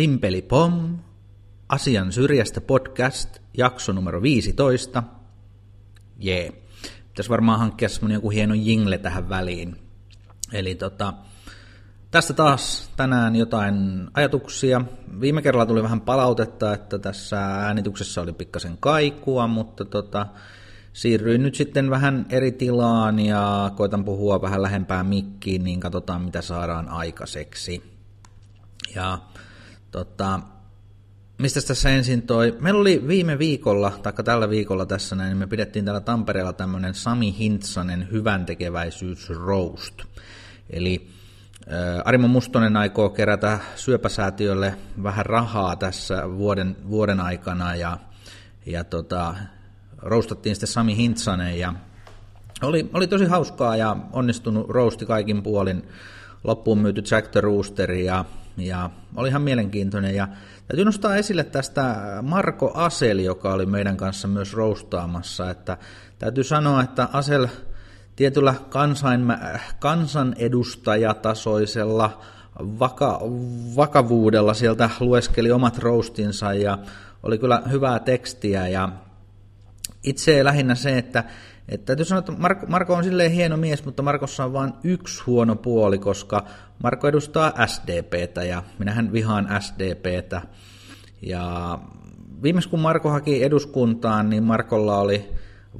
Rimpeli POM, Asian syrjästä podcast, jakso numero 15. Pitäisi varmaan hankkia semmoinen joku hieno jingle tähän väliin. Eli tästä taas tänään jotain ajatuksia. Viime kerralla tuli vähän palautetta, että tässä äänityksessä oli pikkasen kaikua, mutta siirryin nyt sitten vähän eri tilaan ja koitan puhua vähän lähempää mikkiin, niin katsotaan mitä saadaan aikaiseksi. Ja mistä tässä ensin toi? Meillä oli viime viikolla, taikka tällä viikolla tässä näin, niin me pidettiin täällä Tampereella tämmöinen Sami Hintsanen hyväntekeväisyys roast. Eli Arimo Mustonen aikoo kerätä syöpäsäätiölle vähän rahaa tässä vuoden aikana ja roustattiin sitten Sami Hintsanen ja oli tosi hauskaa ja onnistunut rousti kaikin puolin. Loppuun myyty Jack the Rooster ja oli ihan mielenkiintoinen. Ja täytyy nostaa esille tästä Marko Asel, joka oli meidän kanssa myös roustaamassa. Että täytyy sanoa, että Asel tietyllä kansanedustajatasoisella vakavuudella sieltä lueskeli omat roustinsa ja oli kyllä hyvää tekstiä. Ja itse lähinnä se, että täytyy sanoa, että Marko on silleen hieno mies, mutta Markossa on vain yksi huono puoli, koska Marko edustaa SDPtä ja minähän vihaan SDPtä. Ja viimeis kun Marko haki eduskuntaan, niin Markolla oli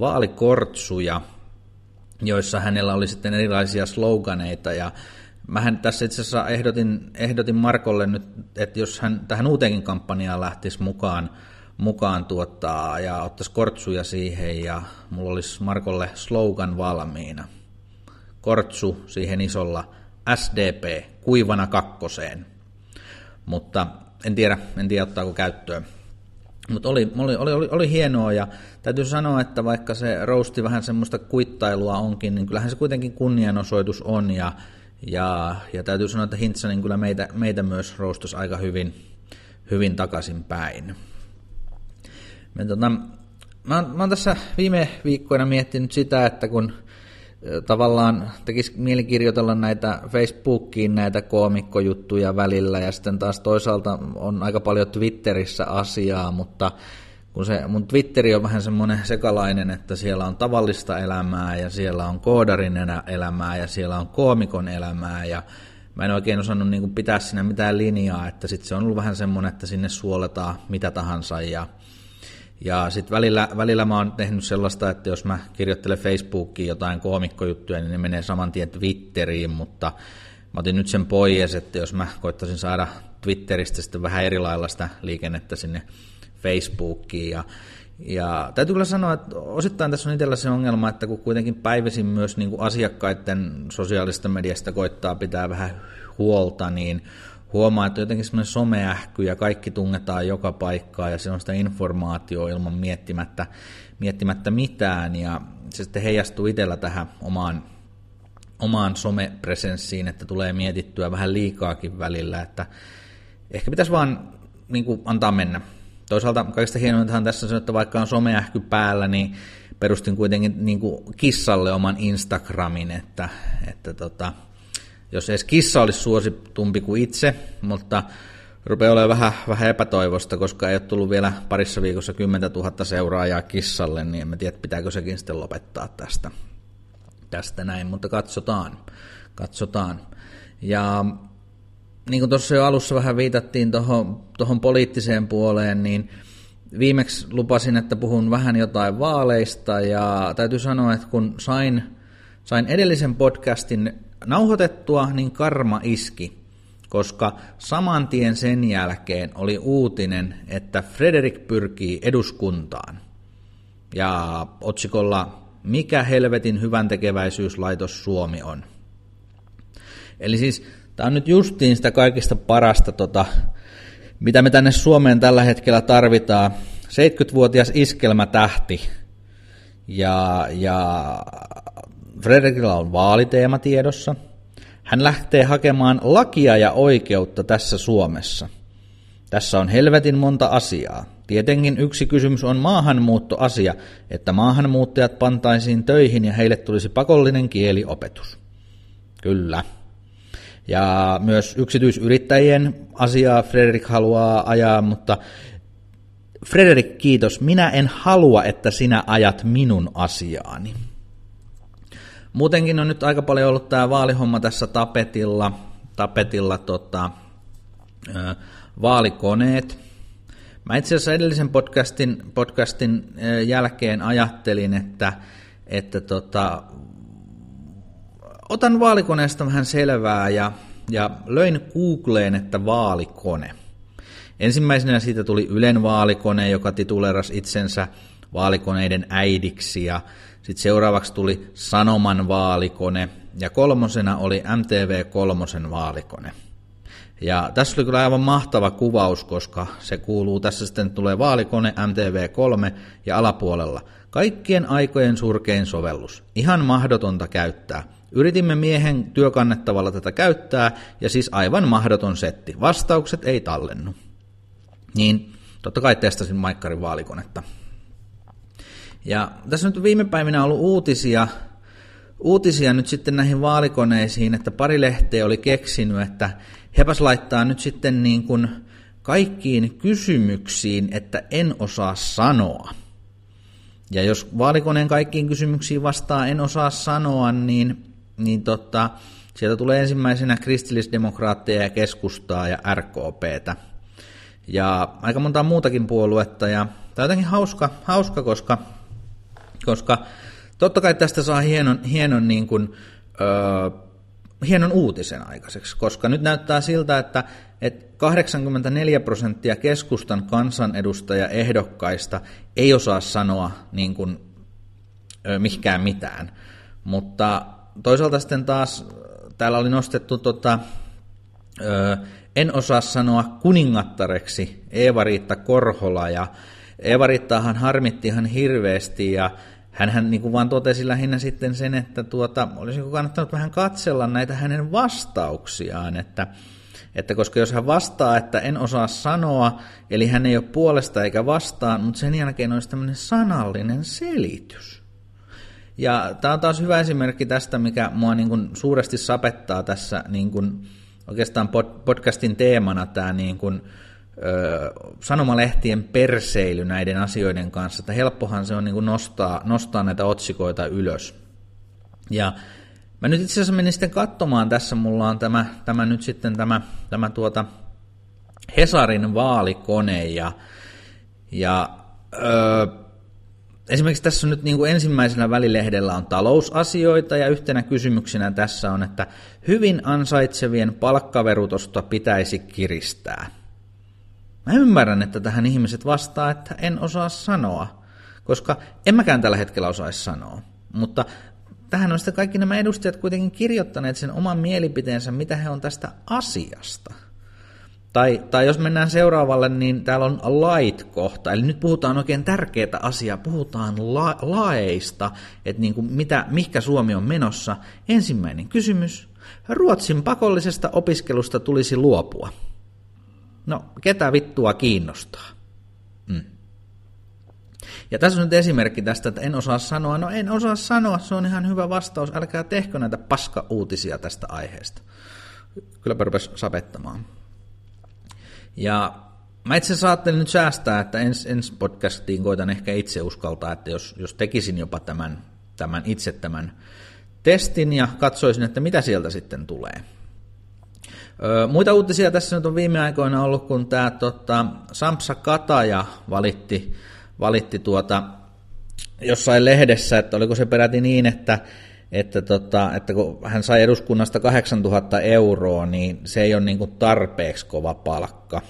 vaalikortsuja, joissa hänellä oli sitten erilaisia sloganeita. Ja mähän tässä itse asiassa ehdotin Markolle nyt, että jos hän tähän uuteenkin kampanjaan lähtisi mukaan ja ottaisi kortsuja siihen ja mulla olisi Markolle slogan valmiina. Kortsu siihen isolla SDP kuivana kakkoseen. Mutta en tiedä ottaako käyttöön. Mutta oli hienoa ja täytyy sanoa, että vaikka se rousti vähän semmoista kuittailua onkin, niin kyllähän se kuitenkin kunnianosoitus on ja täytyy sanoa, että Hintsanen kyllä meitä myös roustasi aika hyvin takaisinpäin. Mä oon tässä viime viikkoina miettinyt sitä, että kun tavallaan tekisi mieli kirjoitella näitä Facebookiin näitä koomikkojuttuja välillä ja sitten taas toisaalta on aika paljon Twitterissä asiaa, mutta kun se mun Twitteri on vähän semmoinen sekalainen, että siellä on tavallista elämää ja siellä on koodarin elämää ja siellä on koomikon elämää ja mä en oikein osannut niin kuin pitää siinä mitään linjaa, että sitten se on ollut vähän semmoinen, että sinne suoletaan mitä tahansa ja sitten välillä mä oon tehnyt sellaista, että jos mä kirjoittelen Facebookiin jotain koomikkojuttuja, niin ne menee saman tien Twitteriin, mutta mä otin nyt sen pois, että jos mä koittaisin saada Twitteristä sitten vähän eri lailla sitä liikennettä sinne Facebookiin. Ja täytyy kyllä sanoa, että osittain tässä on itsellä se ongelma, että kun kuitenkin päivisin myös niin kuin asiakkaiden sosiaalista mediasta koittaa pitää vähän huolta, niin huomaa, että jotenkin semmoinen someähky ja kaikki tungetaan joka paikkaan ja siellä on sitä informaatiota ilman miettimättä mitään ja se sitten heijastuu itsellä tähän omaan somepresenssiin, että tulee mietittyä vähän liikaakin välillä, että ehkä pitäisi vaan niin kuin antaa mennä. Toisaalta kaikista hienointahan tässä on, että vaikka on someähky päällä, niin perustin kuitenkin niin kuin kissalle oman Instagramin, että jos edes kissa olisi suositumpi kuin itse, mutta rupeaa olemaan vähän epätoivosta, koska ei ole tullut vielä parissa viikossa 10 000 seuraajaa kissalle, niin en tiedä, pitääkö sekin sitten lopettaa tästä näin, mutta katsotaan. Ja niin kuin tuossa jo alussa vähän viitattiin tuohon poliittiseen puoleen, niin viimeksi lupasin, että puhun vähän jotain vaaleista, ja täytyy sanoa, että kun sain edellisen podcastin nauhoitettua, niin karma iski, koska saman tien sen jälkeen oli uutinen, että Frederick pyrkii eduskuntaan. Ja otsikolla "Mikä helvetin hyväntekeväisyyslaitos Suomi on?" Eli siis tämä on nyt justiin sitä kaikista parasta, mitä me tänne Suomeen tällä hetkellä tarvitaan. 70-vuotias iskelmätähti ja Frederickilla on vaaliteema tiedossa. Hän lähtee hakemaan lakia ja oikeutta tässä Suomessa. Tässä on helvetin monta asiaa. Tietenkin yksi kysymys on maahanmuuttoasia, että maahanmuuttajat pantaisiin töihin ja heille tulisi pakollinen kieliopetus. Kyllä. Ja myös yksityisyrittäjien asiaa Frederick haluaa ajaa, mutta Frederick, kiitos, minä en halua, että sinä ajat minun asiaani. Muutenkin on nyt aika paljon ollut tämä vaalihomma tässä tapetilla, vaalikoneet. Mä itse asiassa edellisen podcastin jälkeen ajattelin, että otan vaalikoneesta vähän selvää ja löin Googleen, että vaalikone. Ensimmäisenä siitä tuli Ylen vaalikone, joka tituleerasi itsensä vaalikoneiden äidiksi, ja sitten seuraavaksi tuli Sanoman vaalikone, ja kolmosena oli MTV3 vaalikone. Ja tässä oli kyllä aivan mahtava kuvaus, koska se kuuluu, tässä sitten tulee vaalikone, MTV3 ja alapuolella. Kaikkien aikojen surkein sovellus. Ihan mahdotonta käyttää. Yritimme miehen työkannettavalla tätä käyttää, ja siis aivan mahdoton setti. Vastaukset ei tallennu. Niin, totta kai testasin Maikkarin vaalikonetta. Ja tässä nyt viime päivinä on ollut uutisia nyt sitten näihin vaalikoneisiin, että pari lehteä oli keksinyt, että hepäs laittaa nyt sitten niin kuin kaikkiin kysymyksiin, että en osaa sanoa. Ja jos vaalikoneen kaikkiin kysymyksiin vastaa en osaa sanoa, niin sieltä tulee ensimmäisenä kristillisdemokraatteja ja keskustaa ja RKPtä. Ja aika monta muutakin puoluetta, ja tämä on jotenkin hauska koska totta kai tästä saa hienon uutisen aikaiseksi, koska nyt näyttää siltä, että 84% keskustan kansanedustajaehdokkaista ei osaa sanoa niin kuin, mihkään mitään, mutta toisaalta sitten taas täällä oli nostettu en osaa sanoa kuningattareksi Eeva-Riitta Korhola, ja Eeva-Riittaahan harmitti ihan hirveästi, ja hänhän niin kuin vaan totesi lähinnä sitten sen, että olisiko kannattanut vähän katsella näitä hänen vastauksiaan, että koska jos hän vastaa, että en osaa sanoa, eli hän ei ole puolesta eikä vastaan, mutta sen jälkeen olisi tämmöinen sanallinen selitys. Ja tämä on taas hyvä esimerkki tästä, mikä mua niin kuin suuresti sapettaa tässä niin kuin oikeastaan podcastin teemana, tämä niin kuin sanomalehtien perseily näiden asioiden kanssa, että helppohan se on niin kuin nostaa näitä otsikoita ylös. Ja mä nyt itse asiassa menin sitten katsomaan, tässä mulla on tämä Hesarin vaalikone, ja esimerkiksi tässä on nyt niin kuin ensimmäisellä välilehdellä on talousasioita, ja yhtenä kysymyksenä tässä on, että hyvin ansaitsevien palkkaverotusta pitäisi kiristää. Mä ymmärrän, että tähän ihmiset vastaa, että en osaa sanoa, koska en mäkään tällä hetkellä osaisi sanoa, mutta tähän on sitten kaikki nämä edustajat kuitenkin kirjoittaneet sen oman mielipiteensä, mitä he on tästä asiasta. Tai jos mennään seuraavalle, niin täällä on lait-kohta, eli nyt puhutaan oikein tärkeää asiaa, puhutaan laeista, että niin kuin mihinkä Suomi on menossa. Ensimmäinen kysymys, Ruotsin pakollisesta opiskelusta tulisi luopua. No, ketä vittua kiinnostaa? Ja tässä on nyt esimerkki tästä, että en osaa sanoa. No en osaa sanoa, se on ihan hyvä vastaus, älkää tehkö näitä paska-uutisia tästä aiheesta. Kylläpä rupesi sapettamaan. Ja mä itse saattelin nyt säästää, että ensi podcastiin koitan ehkä itse uskaltaa, että jos tekisin jopa tämän testin ja katsoisin, että mitä sieltä sitten tulee. Muita uutisia tässä nyt on viime aikoina ollut, kun tämä Samsa Kataja valitti jossain lehdessä, että oliko se peräti niin, että kun hän sai eduskunnasta 8 000 €, niin se ei ole niin kuin tarpeeksi kova palkka.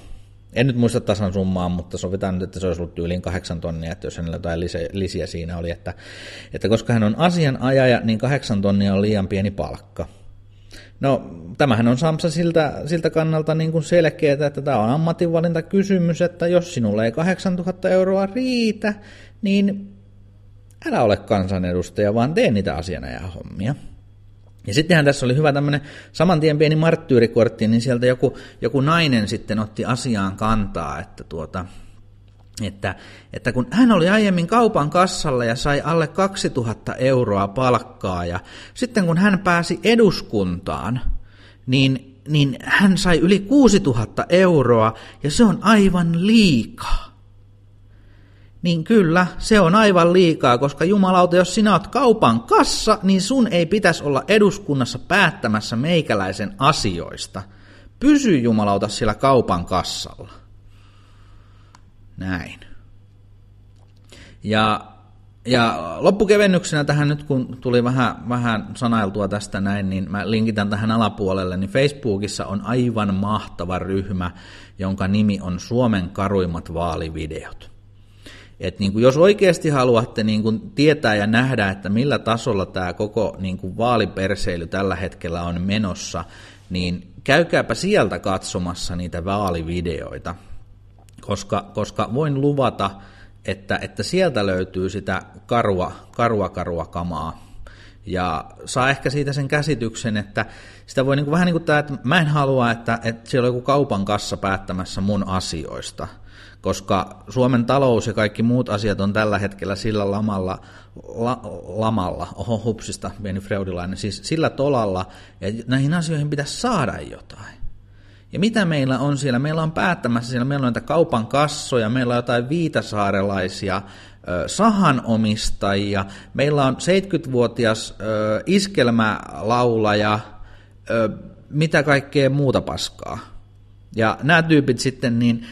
En nyt muista tasan summaa, mutta sovitaan nyt, että se olisi ollut tyyliin 8 000 €, että jos hänellä jotain lisiä siinä oli, että koska hän on asianajaja, niin 8 000 € on liian pieni palkka. No, tämähän on Samsa siltä kannalta niin kuin selkeää, että tämä on ammatinvalintakysymys, että jos sinulle ei 8 000 € riitä, niin älä ole kansanedustaja, vaan tee niitä asianajahommia. Ja sittenhän tässä oli hyvä tämmöinen saman tien pieni marttyyrikortti, niin sieltä joku nainen sitten otti asiaan kantaa, että kun hän oli aiemmin kaupan kassalla ja sai alle 2 000 € palkkaa, ja sitten kun hän pääsi eduskuntaan, niin niin hän sai yli 6 000 euroa ja se on aivan liikaa. Niin kyllä, se on aivan liikaa, koska jumalauta, jos sinä oot kaupan kassa, niin sun ei pitäisi olla eduskunnassa päättämässä meikäläisen asioista. Pysy jumalauta siellä kaupan kassalla. Näin. Ja loppukevennyksenä tähän nyt, kun tuli vähän sanailtua tästä näin, niin mä linkitän tähän alapuolelle, niin Facebookissa on aivan mahtava ryhmä, jonka nimi on Suomen karuimmat vaalivideot. Et niin kuin jos oikeasti haluatte niin kuin tietää ja nähdä, että millä tasolla tämä koko niin kuin vaaliperseily tällä hetkellä on menossa, niin käykääpä sieltä katsomassa niitä vaalivideoita, koska voin luvata, että sieltä löytyy sitä karua kamaa. Ja saa ehkä siitä sen käsityksen, että sitä voi niin kuin, vähän niin kuin tämä, että mä en halua, että siellä on joku kaupan kassa päättämässä mun asioista, koska Suomen talous ja kaikki muut asiat on tällä hetkellä sillä lamalla, oho hupsista, pieni freudilainen, siis sillä tolalla, että näihin asioihin pitäisi saada jotain. Ja mitä meillä on siellä? Meillä on päättämässä siellä, meillä on näitä kaupan kassoja, meillä on jotain viitasaarelaisia sahanomistajia, meillä on 70-vuotias iskelmälaulaja, mitä kaikkea muuta paskaa. Ja nämä tyypit sitten niin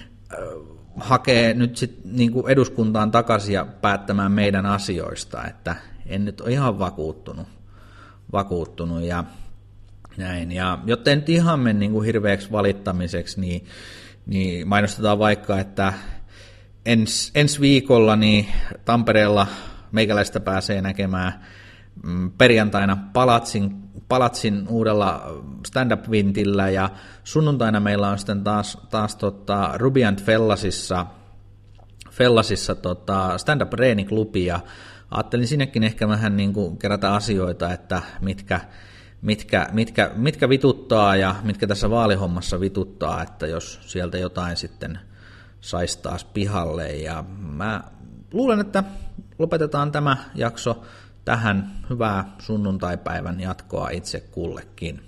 hakee nyt sit niinku eduskuntaan takaisin ja päättämään meidän asioista, että en nyt ole ihan vakuuttunut ja näin. Ja jotta ei nyt ihan mene niin kuin hirveäksi valittamiseksi, niin mainostetaan vaikka, että ensi viikolla niin Tampereella meikäläistä pääsee näkemään perjantaina palatsin uudella stand-up-vintillä, ja sunnuntaina meillä on sitten taas Ruby and Fellasissa stand-up reeniklubi, ja ajattelin sinnekin ehkä vähän niin kuin kerätä asioita, että mitkä vituttaa ja mitkä tässä vaalihommassa vituttaa, että jos sieltä jotain sitten saisi taas pihalle. Ja mä luulen, että lopetetaan tämä jakso tähän. Hyvää sunnuntaipäivän jatkoa itse kullekin.